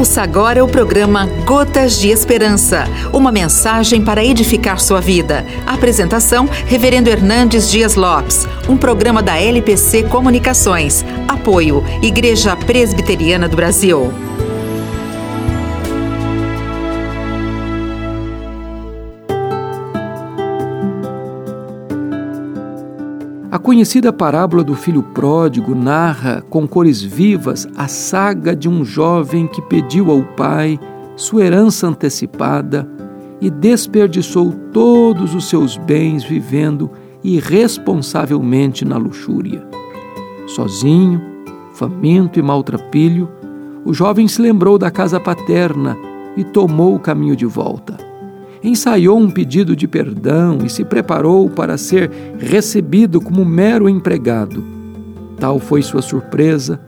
Ouça agora o programa Gotas de Esperança, uma mensagem para edificar sua vida. Apresentação, Reverendo Hernandes Dias Lopes, um programa da LPC Comunicações. Apoio, Igreja Presbiteriana do Brasil. A conhecida parábola do filho pródigo narra com cores vivas a saga de um jovem que pediu ao pai sua herança antecipada e desperdiçou todos os seus bens vivendo irresponsavelmente na luxúria. Sozinho, faminto e maltrapilho, o jovem se lembrou da casa paterna e tomou o caminho de volta. Ensaiou um pedido de perdão e se preparou para ser recebido como mero empregado. Tal foi sua surpresa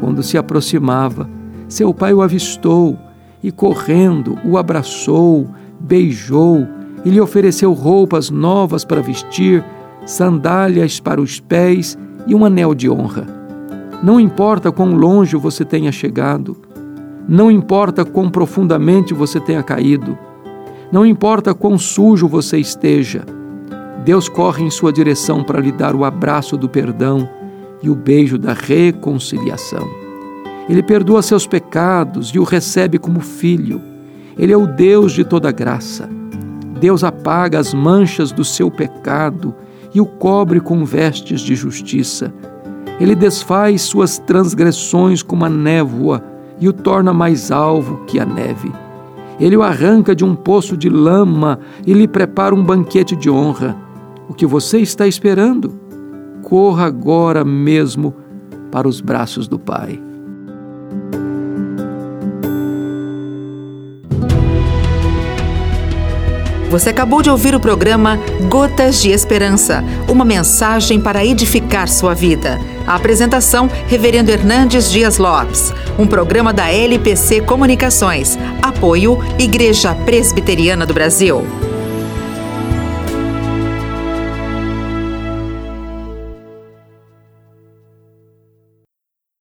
quando se aproximava. Seu pai o avistou e, correndo, o abraçou, beijou e lhe ofereceu roupas novas para vestir, sandálias para os pés e um anel de honra. Não importa quão longe você tenha chegado, não importa quão profundamente você tenha caído, não importa quão sujo você esteja, Deus corre em sua direção para lhe dar o abraço do perdão e o beijo da reconciliação. Ele perdoa seus pecados e o recebe como filho. Ele é o Deus de toda graça. Deus apaga as manchas do seu pecado e o cobre com vestes de justiça. Ele desfaz suas transgressões como a névoa e o torna mais alvo que a neve. Ele o arranca de um poço de lama e lhe prepara um banquete de honra. O que você está esperando? Corra agora mesmo para os braços do Pai. Você acabou de ouvir o programa Gotas de Esperança, uma mensagem para edificar sua vida. A apresentação, Reverendo Hernandes Dias Lopes, um programa da LPC Comunicações. Apoio, Igreja Presbiteriana do Brasil.